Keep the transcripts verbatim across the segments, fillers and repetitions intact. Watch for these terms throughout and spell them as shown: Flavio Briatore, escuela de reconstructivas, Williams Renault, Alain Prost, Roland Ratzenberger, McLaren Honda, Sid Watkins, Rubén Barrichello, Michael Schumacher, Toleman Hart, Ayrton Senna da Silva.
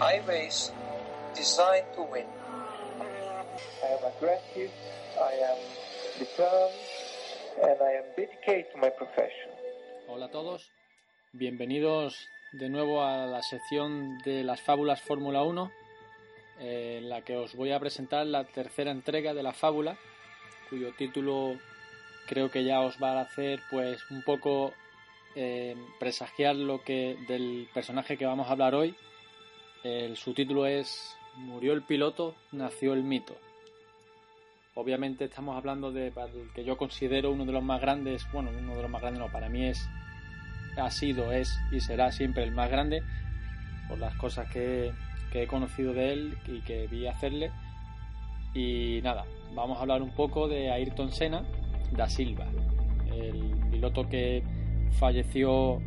I race designed to win. I am aggressive, I am determined, and I am dedicated to my profession. Hola a todos, bienvenidos de nuevo a la sección de las fábulas Fórmula uno, en la que os voy a presentar la tercera entrega de la fábula, cuyo título creo que ya os va a hacer pues un poco eh, presagiar lo que del personaje que vamos a hablar hoy. El, su título es Murió el piloto, nació el mito. Obviamente estamos hablando de el que yo considero uno de los más grandes, bueno, uno de los más grandes no, para mí es, ha sido, es y será siempre el más grande por las cosas que, que he conocido de él y que vi hacerle. Y nada, vamos a hablar un poco de Ayrton Senna da Silva, el piloto que falleció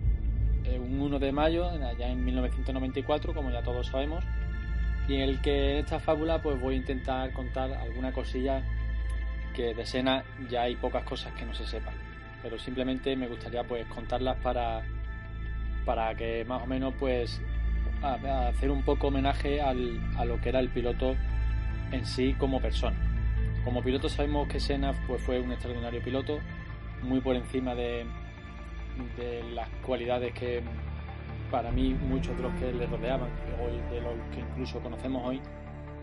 un uno de mayo, allá en mil novecientos noventa y cuatro, como ya todos sabemos, y en el que en esta fábula pues voy a intentar contar alguna cosilla que de Senna ya hay pocas cosas que no se sepan, pero simplemente me gustaría pues contarlas para, para que más o menos pues a, a hacer un poco homenaje al, a lo que era el piloto en sí como persona. Como piloto sabemos que Senna pues fue un extraordinario piloto, muy por encima de de las cualidades que para mí muchos de los que le rodeaban que hoy, de los que incluso conocemos hoy,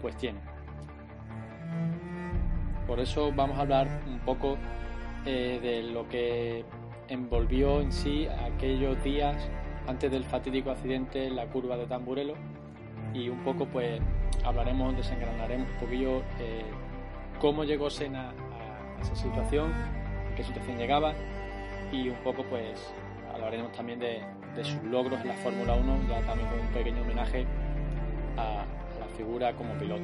pues tienen. Por eso vamos a hablar un poco eh, de lo que envolvió en sí aquellos días antes del fatídico accidente en la curva de Tamburello, y un poco pues hablaremos, desengranaremos un poquillo eh, cómo llegó Senna a esa situación, en qué situación llegaba, y un poco pues hablaremos también de, de sus logros en la Fórmula uno, ya también con un pequeño homenaje a, a la figura como piloto.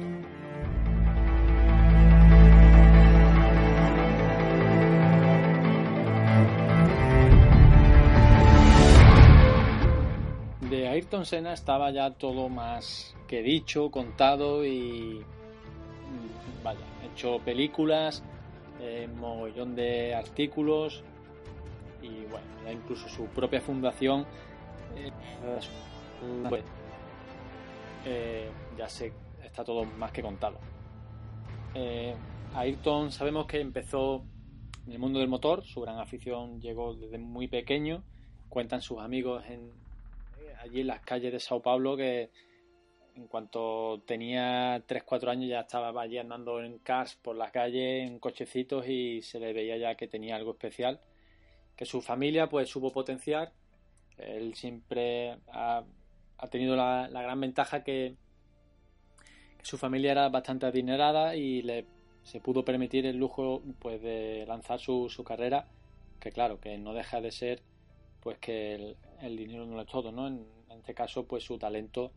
De Ayrton Senna estaba ya todo más que dicho, contado y vaya, hecho películas, eh, mogollón de artículos. Y bueno, incluso su propia fundación eh, pues, eh, ya se está todo más que contado. eh, Ayrton sabemos que empezó en el mundo del motor, su gran afición llegó desde muy pequeño, cuentan sus amigos en, allí en las calles de Sao Paulo que en cuanto tenía tres cuatro años ya estaba allí andando en cars por las calles, en cochecitos, y se le veía ya que tenía algo especial, que su familia pues supo potenciar. Él siempre ha, ha tenido la, la gran ventaja que, que su familia era bastante adinerada y le se pudo permitir el lujo pues de lanzar su, su carrera, que claro, que no deja de ser pues que el, el dinero no lo es todo, ¿no? En, en este caso pues su talento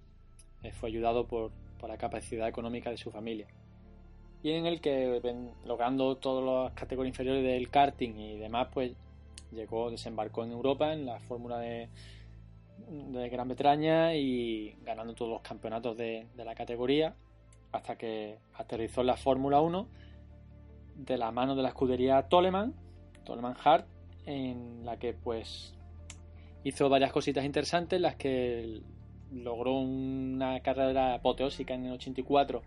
fue ayudado por, por la capacidad económica de su familia, y en el que logrando todas las categorías inferiores del karting y demás pues llegó, desembarcó en Europa, en la Fórmula de, de Gran Bretaña, y ganando todos los campeonatos de, de la categoría, hasta que aterrizó en la Fórmula uno de la mano de la escudería Toleman, Toleman Hart, en la que pues hizo varias cositas interesantes, en las que logró una carrera apoteósica en el ochenta y cuatro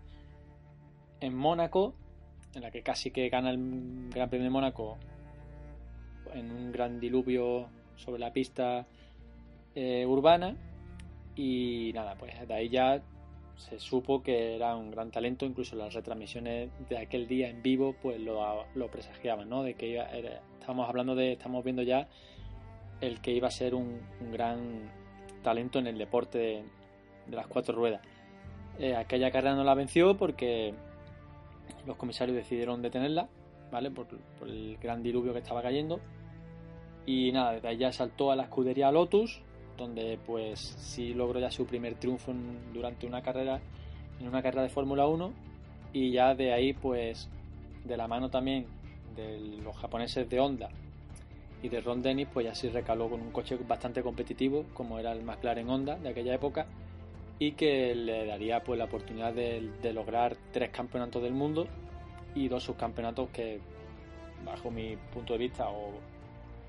en Mónaco, en la que casi que gana el Gran Premio de Mónaco en un gran diluvio sobre la pista eh, urbana. Y nada, pues de ahí ya se supo que era un gran talento, incluso las retransmisiones de aquel día en vivo pues lo, lo presagiaban, ¿no? De que iba, era, estamos hablando de, estamos viendo ya el que iba a ser un, un gran talento en el deporte de, de las cuatro ruedas. Eh, aquella carrera no la venció porque los comisarios decidieron detenerla, ¿vale? Por, por el gran diluvio que estaba cayendo, y nada, desde ahí ya saltó a la escudería Lotus, donde pues sí logró ya su primer triunfo en, durante una carrera, en una carrera de Fórmula uno, y ya de ahí pues de la mano también de los japoneses de Honda y de Ron Dennis, pues ya sí recaló con un coche bastante competitivo como era el McLaren Honda de aquella época, y que le daría pues la oportunidad de, de lograr tres campeonatos del mundo y dos subcampeonatos que bajo mi punto de vista o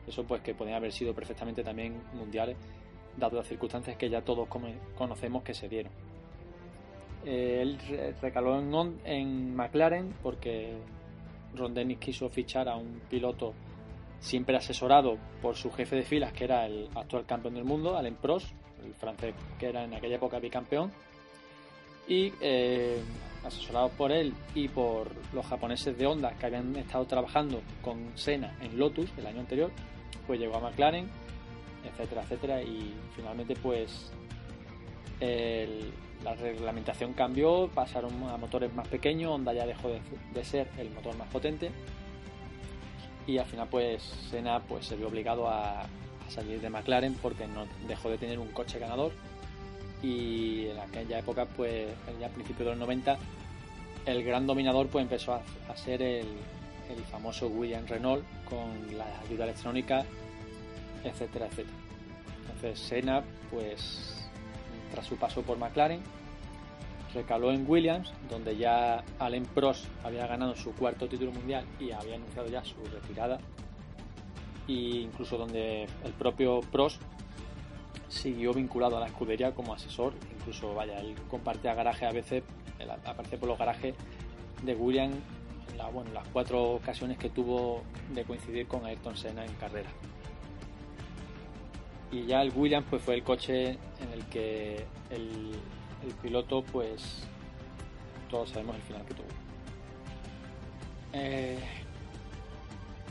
eso pues que podían haber sido perfectamente también mundiales, dado las circunstancias que ya todos come, conocemos que se dieron. Eh, él recaló en, en McLaren porque Ron Dennis quiso fichar a un piloto siempre asesorado por su jefe de filas, que era el actual campeón del mundo, Alain Prost, el francés que era en aquella época bicampeón, y eh, asesorado por él y por los japoneses de Honda que habían estado trabajando con Senna en Lotus el año anterior, pues llegó a McLaren, etcétera, etcétera, y finalmente pues el, la reglamentación cambió, pasaron a motores más pequeños, Honda ya dejó de, de ser el motor más potente, y al final pues Senna pues se vio obligado a, a salir de McLaren porque no dejó de tener un coche ganador. Y en aquella época, pues ya a principios de los noventa, el gran dominador pues empezó a, a ser el, el famoso Williams Renault con la ayuda electrónica, etcétera, etcétera. Entonces Senna, pues tras su paso por McLaren, recaló en Williams, donde ya Alain Prost había ganado su cuarto título mundial y había anunciado ya su retirada, e incluso donde el propio Prost siguió vinculado a la escudería como asesor, incluso vaya, él compartía garaje a veces, él aparece por los garajes de Williams en la, bueno, las cuatro ocasiones que tuvo de coincidir con Ayrton Senna en carrera. Y ya el Williams pues fue el coche en el que el, el piloto, pues todos sabemos el final que tuvo. Eh,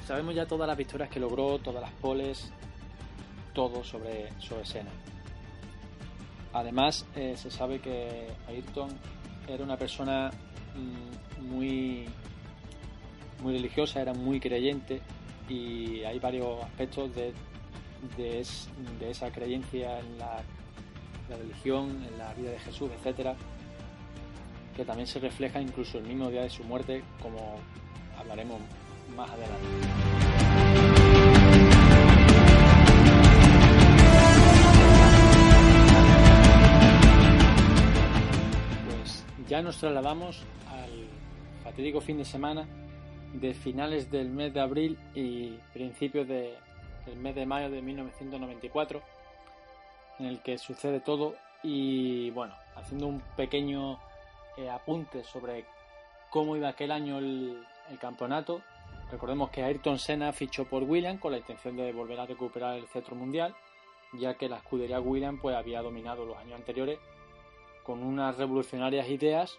sabemos ya todas las victorias que logró, todas las poles, todo sobre, sobre Senna. Además eh, se sabe que Ayrton era una persona mm, muy, muy religiosa, era muy creyente, y hay varios aspectos de, de, es, de esa creencia en la, la religión, en la vida de Jesús, etcétera, que también se refleja incluso el mismo día de su muerte, como hablaremos más adelante. Ya nos trasladamos al fatídico fin de semana de finales del mes de abril y principios de, del mes de mayo de mil novecientos noventa y cuatro, en el que sucede todo. Y bueno, haciendo un pequeño eh, apunte sobre cómo iba aquel año el, el campeonato, recordemos que Ayrton Senna fichó por Williams con la intención de volver a recuperar el cetro mundial, ya que la escudería Williams pues había dominado los años anteriores con unas revolucionarias ideas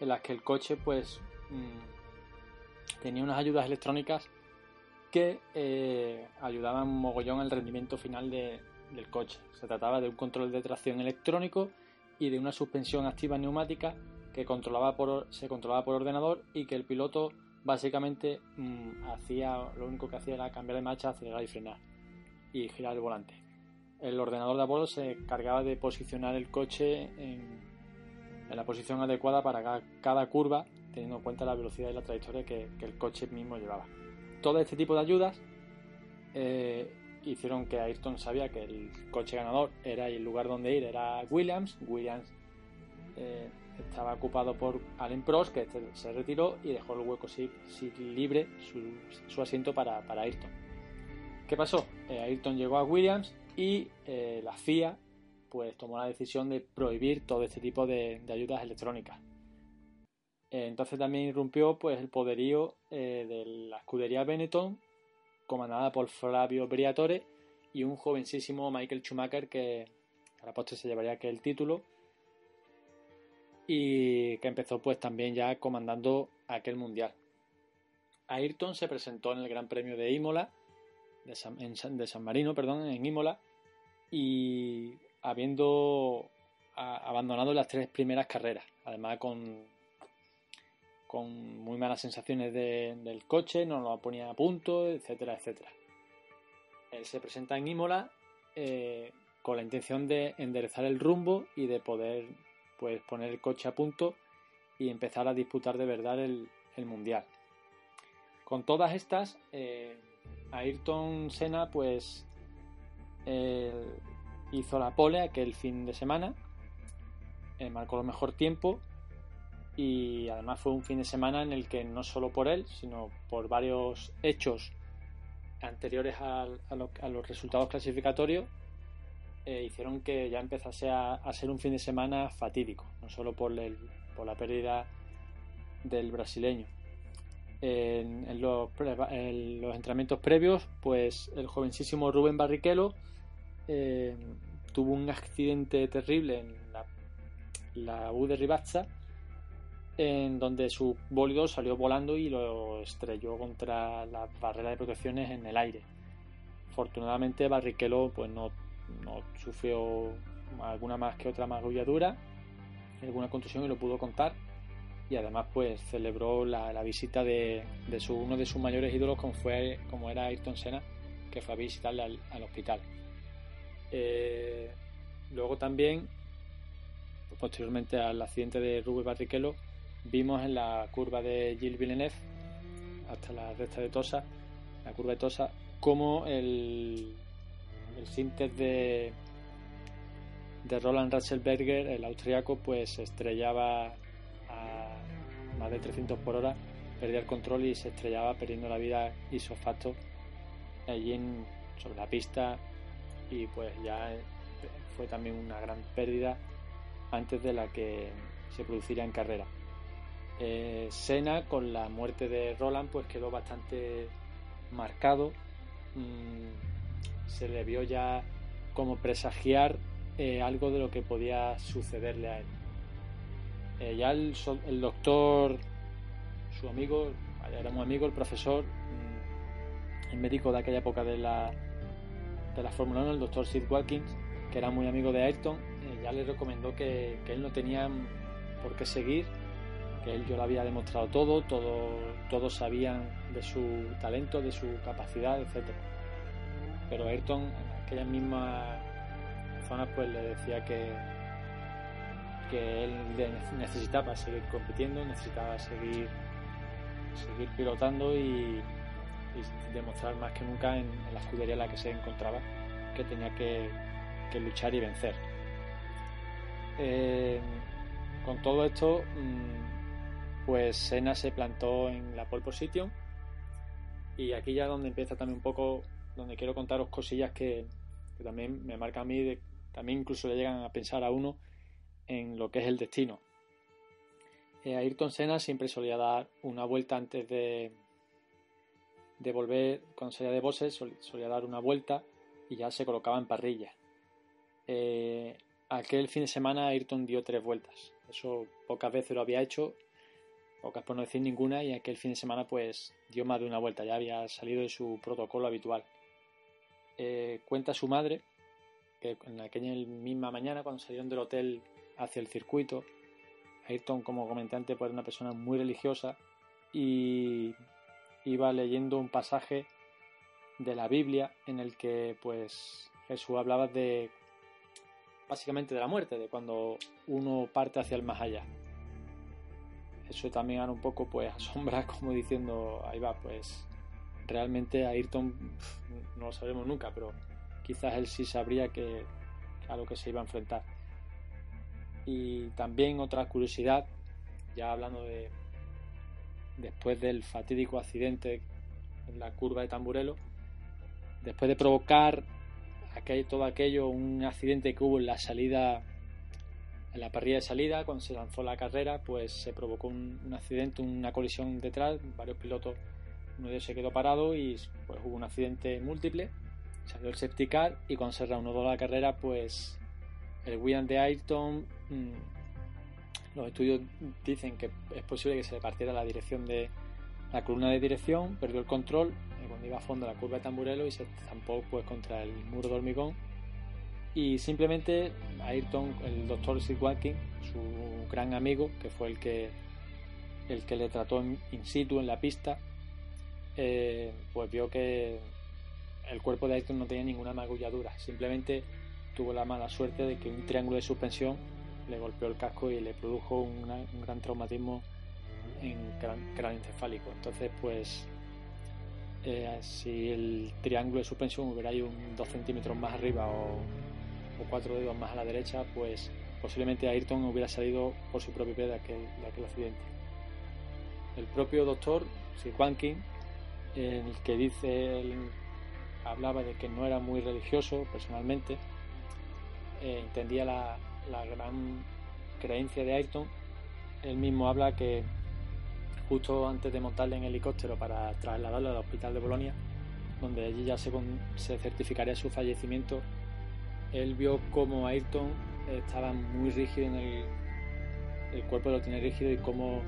en las que el coche pues mmm, tenía unas ayudas electrónicas que eh, ayudaban mogollón al rendimiento final de, del coche. Se trataba de un control de tracción electrónico y de una suspensión activa neumática que controlaba por, se controlaba por ordenador, y que el piloto básicamente mmm, hacía, lo único que hacía era cambiar de marcha, acelerar y frenar y girar el volante. El ordenador de a bordo se encargaba de posicionar el coche en, en la posición adecuada para cada, cada curva, teniendo en cuenta la velocidad y la trayectoria que, que el coche mismo llevaba. Todo este tipo de ayudas eh, hicieron que Ayrton sabía que el coche ganador era, y el lugar donde ir era Williams. Williams eh, estaba ocupado por Alain Prost, que este se retiró y dejó el hueco sí, sí, libre, su, su asiento para, para Ayrton. ¿Qué pasó? Eh, Ayrton llegó a Williams y eh, la F I A pues tomó la decisión de prohibir todo este tipo de, de ayudas electrónicas. Eh, entonces también irrumpió pues el poderío eh, de la escudería Benetton, comandada por Flavio Briatore y un jovencísimo Michael Schumacher, que a la postre se llevaría aquel título, y que empezó pues también ya comandando aquel mundial. Ayrton se presentó en el Gran Premio de Imola De San, en, de San Marino, perdón, en Imola, y habiendo a, abandonado las tres primeras carreras, además con, con muy malas sensaciones de, del coche, no lo ponía a punto, etcétera, etcétera. Él se presenta en Imola, eh, con la intención de enderezar el rumbo y de poder pues poner el coche a punto y empezar a disputar de verdad el, el mundial. Con todas estas, eh, Ayrton Senna pues eh, hizo la pole aquel fin de semana, eh, marcó el mejor tiempo, y además fue un fin de semana en el que no solo por él, sino por varios hechos anteriores a, a, lo, a los resultados clasificatorios, eh, hicieron que ya empezase a, a ser un fin de semana fatídico, no solo por, el, por la pérdida del brasileño. En, en, los, en los entrenamientos previos, pues el jovencísimo Rubén Barrichello eh, tuvo un accidente terrible en la, la U de Ribazza, en donde su bólido salió volando y lo estrelló contra la barrera de protecciones en el aire. Afortunadamente Barrichello pues no, no sufrió alguna más que otra magulladura, alguna contusión, y lo pudo contar, y además pues celebró la, la visita de, de su, uno de sus mayores ídolos como, fue, como era Ayrton Senna, que fue a visitarle al, al hospital. Eh, luego también, pues, posteriormente al accidente de Rubén Barrichello, vimos en la curva de Gilles Villeneuve hasta la recta de Tosa, la curva de Tosa, como el, el Syntes de, de Roland Ratzenberger, el austriaco, pues estrellaba a más de trescientos por hora, perdía el control y se estrellaba, perdiendo la vida ipso facto allí en, sobre la pista, y pues ya fue también una gran pérdida antes de la que se produciría en carrera. Eh, Senna, con la muerte de Roland, pues quedó bastante marcado. Mm, se le vio ya como presagiar eh, algo de lo que podía sucederle a él. Eh, ya el, el doctor, su amigo, era un amigo, el profesor, mm, el médico de aquella época de la, de la Fórmula uno, el doctor Sid Watkins, que era muy amigo de Ayrton, eh, ya le recomendó que, que él no tenía por qué seguir, que él yo lo había demostrado todo, todo, todos sabían de su talento, de su capacidad, etcétera. Pero Ayrton en aquellas mismas zonas pues le decía que, que él necesitaba seguir compitiendo, necesitaba seguir, seguir pilotando y, y demostrar más que nunca en, en la escudería en la que se encontraba que tenía que, que luchar y vencer. Eh, con todo esto, mmm, pues Senna se plantó en la pole position, y aquí ya donde empieza también un poco, donde quiero contaros cosillas que, que también me marcan a mí, de, también incluso le llegan a pensar a uno en lo que es el destino. Eh, Ayrton Senna siempre solía dar una vuelta antes de, de volver, cuando salía de boxes sol, solía dar una vuelta y ya se colocaba en parrilla. Eh, aquel fin de semana Ayrton dio tres vueltas, eso pocas veces lo había hecho, pocas por no decir ninguna, y aquel fin de semana pues dio más de una vuelta, ya había salido de su protocolo habitual. Eh, cuenta su madre que en aquella misma mañana, cuando salieron del hotel hacia el circuito, Ayrton, como comenté antes, pues era una persona muy religiosa y iba leyendo un pasaje de la Biblia en el que pues Jesús hablaba de básicamente de la muerte, de cuando uno parte hacia el más allá. Eso también era un poco pues asombra, como diciendo, ahí va, pues realmente Ayrton pff, no lo sabremos nunca, pero quizás él sí sabría que a lo que se iba a enfrentar. Y también otra curiosidad, ya hablando de después del fatídico accidente en la curva de Tamburello, después de provocar aquel, todo aquello, un accidente que hubo en la salida, en la parrilla de salida, cuando se lanzó la carrera, pues se provocó un, un accidente, una colisión detrás, varios pilotos, uno de ellos se quedó parado y pues hubo un accidente múltiple, salió el safety car, y cuando se reanudó la carrera, pues el Williams de Ayrton, mmm, los estudios dicen que es posible que se le partiera la dirección de la columna de dirección, perdió el control eh, cuando iba a fondo la curva de Tamburello y se estampó pues contra el muro de hormigón. Y simplemente Ayrton, el doctor Sid Watkins, su gran amigo, que fue el que, el que le trató in, in situ en la pista, eh, pues vio que el cuerpo de Ayrton no tenía ninguna magulladura. Simplemente tuvo la mala suerte de que un triángulo de suspensión le golpeó el casco y le produjo una, un gran traumatismo en craneoencefálico. Entonces, pues eh, si el triángulo de suspensión hubiera ido dos centímetros más arriba o, o cuatro dedos más a la derecha, pues posiblemente Ayrton hubiera salido por su propio pie de aquel, de aquel accidente. El propio doctor Sid Watkins, el que dice el, hablaba de que no era muy religioso personalmente, eh, entendía la, la gran creencia de Ayrton. Él mismo habla que justo antes de montarle en helicóptero para trasladarlo al hospital de Bolonia, donde allí ya se, con, se certificaría su fallecimiento, él vio cómo Ayrton estaba muy rígido en el, el cuerpo lo tenía rígido y cómo,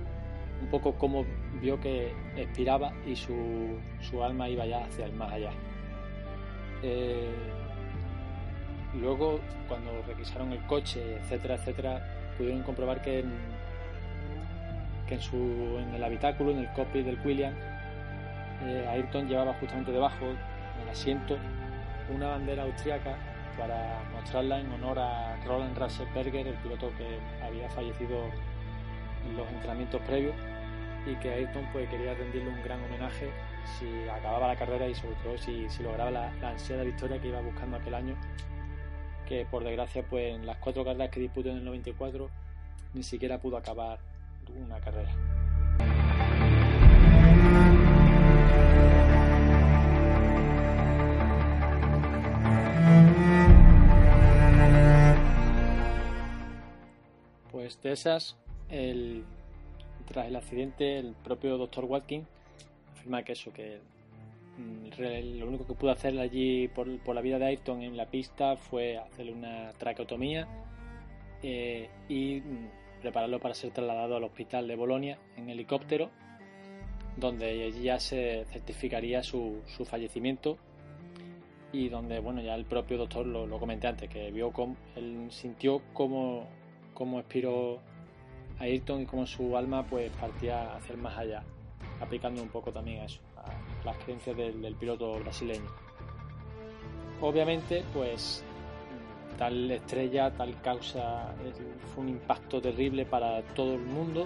un poco cómo vio que expiraba y su, su alma iba ya hacia el más allá. Eh, luego, cuando requisaron el coche, etcétera, etcétera, pudieron comprobar que en, que en, su, en el habitáculo, en el cockpit del Williams, eh, Ayrton llevaba justamente debajo, en el asiento, una bandera austriaca para mostrarla en honor a Roland Ratzenberger, el piloto que había fallecido en los entrenamientos previos, y que Ayrton pues quería rendirle un gran homenaje si acababa la carrera y sobre todo si, si lograba la, la ansiada victoria que iba buscando aquel año, que por desgracia pues en las cuatro carreras que disputó en el noventa y cuatro ni siquiera pudo acabar una carrera. Pues de esas, el, tras el accidente, el propio doctor Watkins afirma que eso, que mm, lo único que pudo hacer allí por, por la vida de Ayrton en la pista fue hacerle una traqueotomía eh, y mm, prepararlo para ser trasladado al hospital de Bolonia en helicóptero, donde allí ya se certificaría su, su fallecimiento, y donde, bueno, ya el propio doctor lo, lo comenté antes, que vio cómo, él sintió cómo, cómo expiró Ayrton y cómo su alma pues partía hacia el más allá, aplicando un poco también a eso, a las creencias del, del piloto brasileño. Obviamente, pues tal estrella, tal causa, fue un impacto terrible para todo el mundo,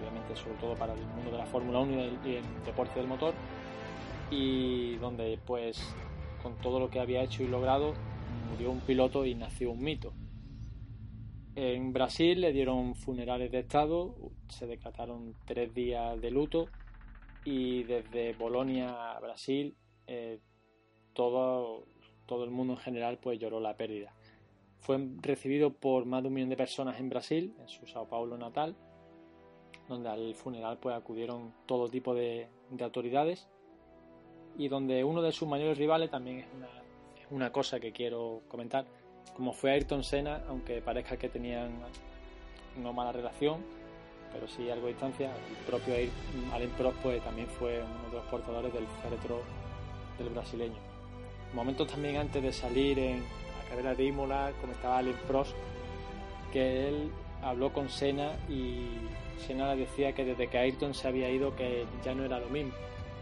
obviamente sobre todo para el mundo de la Fórmula uno y el, y el deporte del motor, y donde pues con todo lo que había hecho y logrado murió un piloto y nació un mito. En Brasil le dieron funerales de estado, se decretaron tres días de luto, y desde Bolonia a Brasil eh, todo, todo el mundo en general pues lloró la pérdida. Fue recibido por más de un millón de personas en Brasil, en su Sao Paulo natal, donde al funeral pues acudieron todo tipo de, de autoridades, y donde uno de sus mayores rivales, también es una, es una cosa que quiero comentar, como fue Ayrton Senna, aunque parezca que tenían no mala relación, pero sí algo de distancia, el propio Ayrton, Alain Prost pues, también fue uno de los portadores del féretro del brasileño. Momentos también antes de salir en la carrera de Imola, comentaba Alain Prost que él habló con Senna y Senna le decía que desde que Ayrton se había ido que ya no era lo mismo,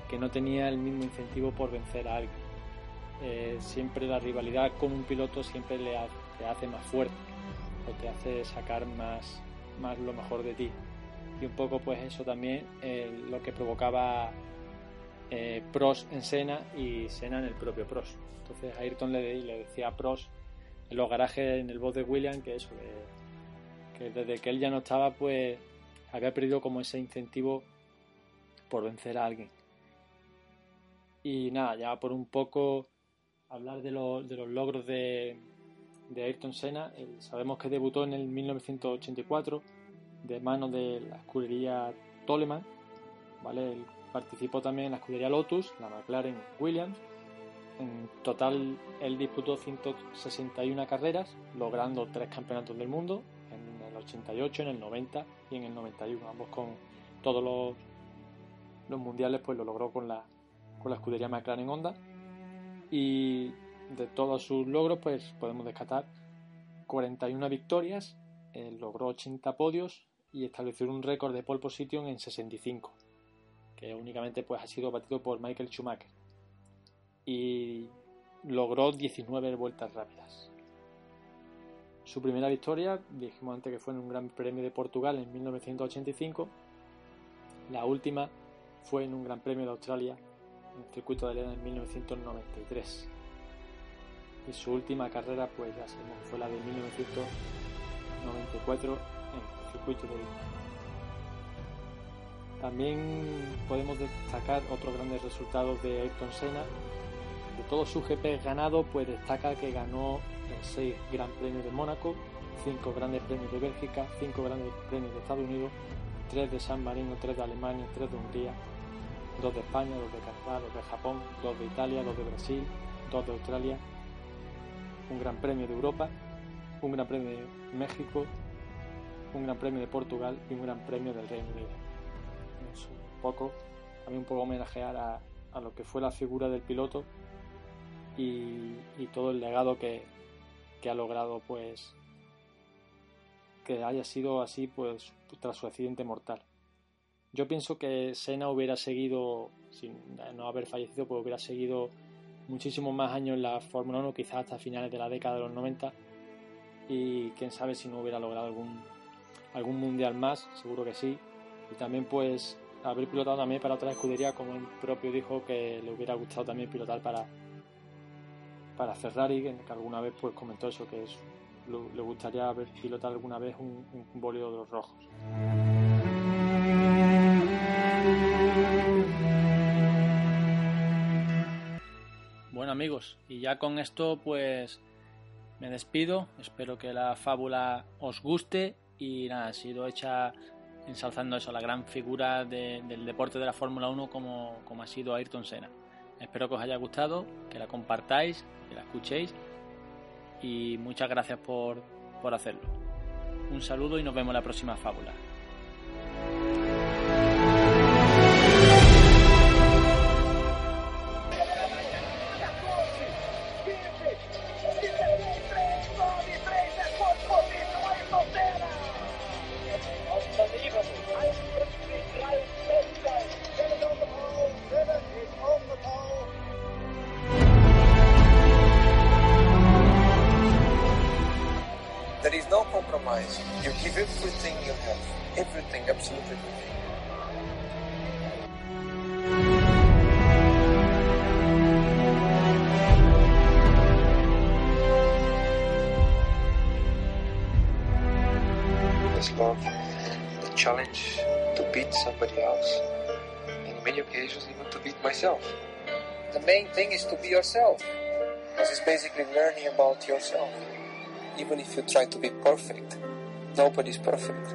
que no tenía el mismo incentivo por vencer a alguien. Eh, siempre la rivalidad con un piloto siempre le ha, te hace más fuerte o te hace sacar más, más lo mejor de ti, y un poco pues eso también eh, lo que provocaba eh, Prost en Senna y Senna en el propio Prost. Entonces Ayrton le, le decía a Prost en los garajes, en el box de Williams, que eso eh, que desde que él ya no estaba pues había perdido como ese incentivo por vencer a alguien. Y nada, ya por un poco hablar de, lo, de los logros de, de Ayrton Senna. Él, sabemos que debutó en el mil novecientos ochenta y cuatro de mano de la escudería Toleman, ¿vale? Él participó también en la escudería Lotus, la McLaren Williams. En total él disputó ciento sesenta y una carreras, logrando tres campeonatos del mundo, en el ochenta y ocho, en el noventa y en el noventa y uno, ambos con todos los, los mundiales, pues lo logró con la, con la escudería McLaren Honda. Y de todos sus logros pues podemos rescatar cuarenta y una victorias, eh, logró ochenta podios y estableció un récord de pole position en sesenta y cinco, que únicamente pues ha sido batido por Michael Schumacher, y logró diecinueve vueltas rápidas. Su primera victoria, dijimos antes que fue en un Gran Premio de Portugal en mil novecientos ochenta y cinco, la última fue en un Gran Premio de Australia en el circuito de Jeddah en mil novecientos noventa y tres, y su última carrera pues ya se fue la de mil novecientos noventa y cuatro en el circuito de Jeddah. También podemos destacar otros grandes resultados de Ayrton Senna. De todos sus G P ganados, pues destaca que ganó seis Gran Premios de Mónaco, cinco Grandes Premios de Bélgica, cinco Grandes Premios de Estados Unidos, tres de San Marino, tres de Alemania, tres de Hungría, dos de España, dos de Canadá, dos de Japón, dos de Italia, dos de Brasil, dos de Australia, un Gran Premio de Europa, un Gran Premio de México, un Gran Premio de Portugal y un Gran Premio del Reino Unido. Es un poco, también un poco homenajear a, a lo que fue la figura del piloto y, y todo el legado que que ha logrado, pues que haya sido así pues tras su accidente mortal. Yo pienso que Senna hubiera seguido, sin no haber fallecido, pues hubiera seguido muchísimos más años en la Fórmula uno, quizás hasta finales de la década de los noventa, y quién sabe si no hubiera logrado algún algún mundial más, seguro que sí, y también pues haber pilotado también para otra escudería, como él propio dijo que le hubiera gustado también pilotar para para Ferrari, que alguna vez pues comentó eso, que es, le gustaría ver pilotar alguna vez un, un bólido de los rojos. Bueno amigos, y ya con esto pues me despido, espero que la fábula os guste y nada, ha sido hecha ensalzando eso, la gran figura de, del deporte de la Fórmula uno como, como ha sido Ayrton Senna. Espero que os haya gustado, que la compartáis, que la escuchéis y muchas gracias por, por hacerlo. Un saludo y nos vemos en la próxima fábula. You give everything you have, everything, absolutely everything. This love, the challenge to beat somebody else, in many occasions even to beat myself. The main thing is to be yourself, because it's basically learning about yourself. Even if you try to be perfect, nobody's perfect.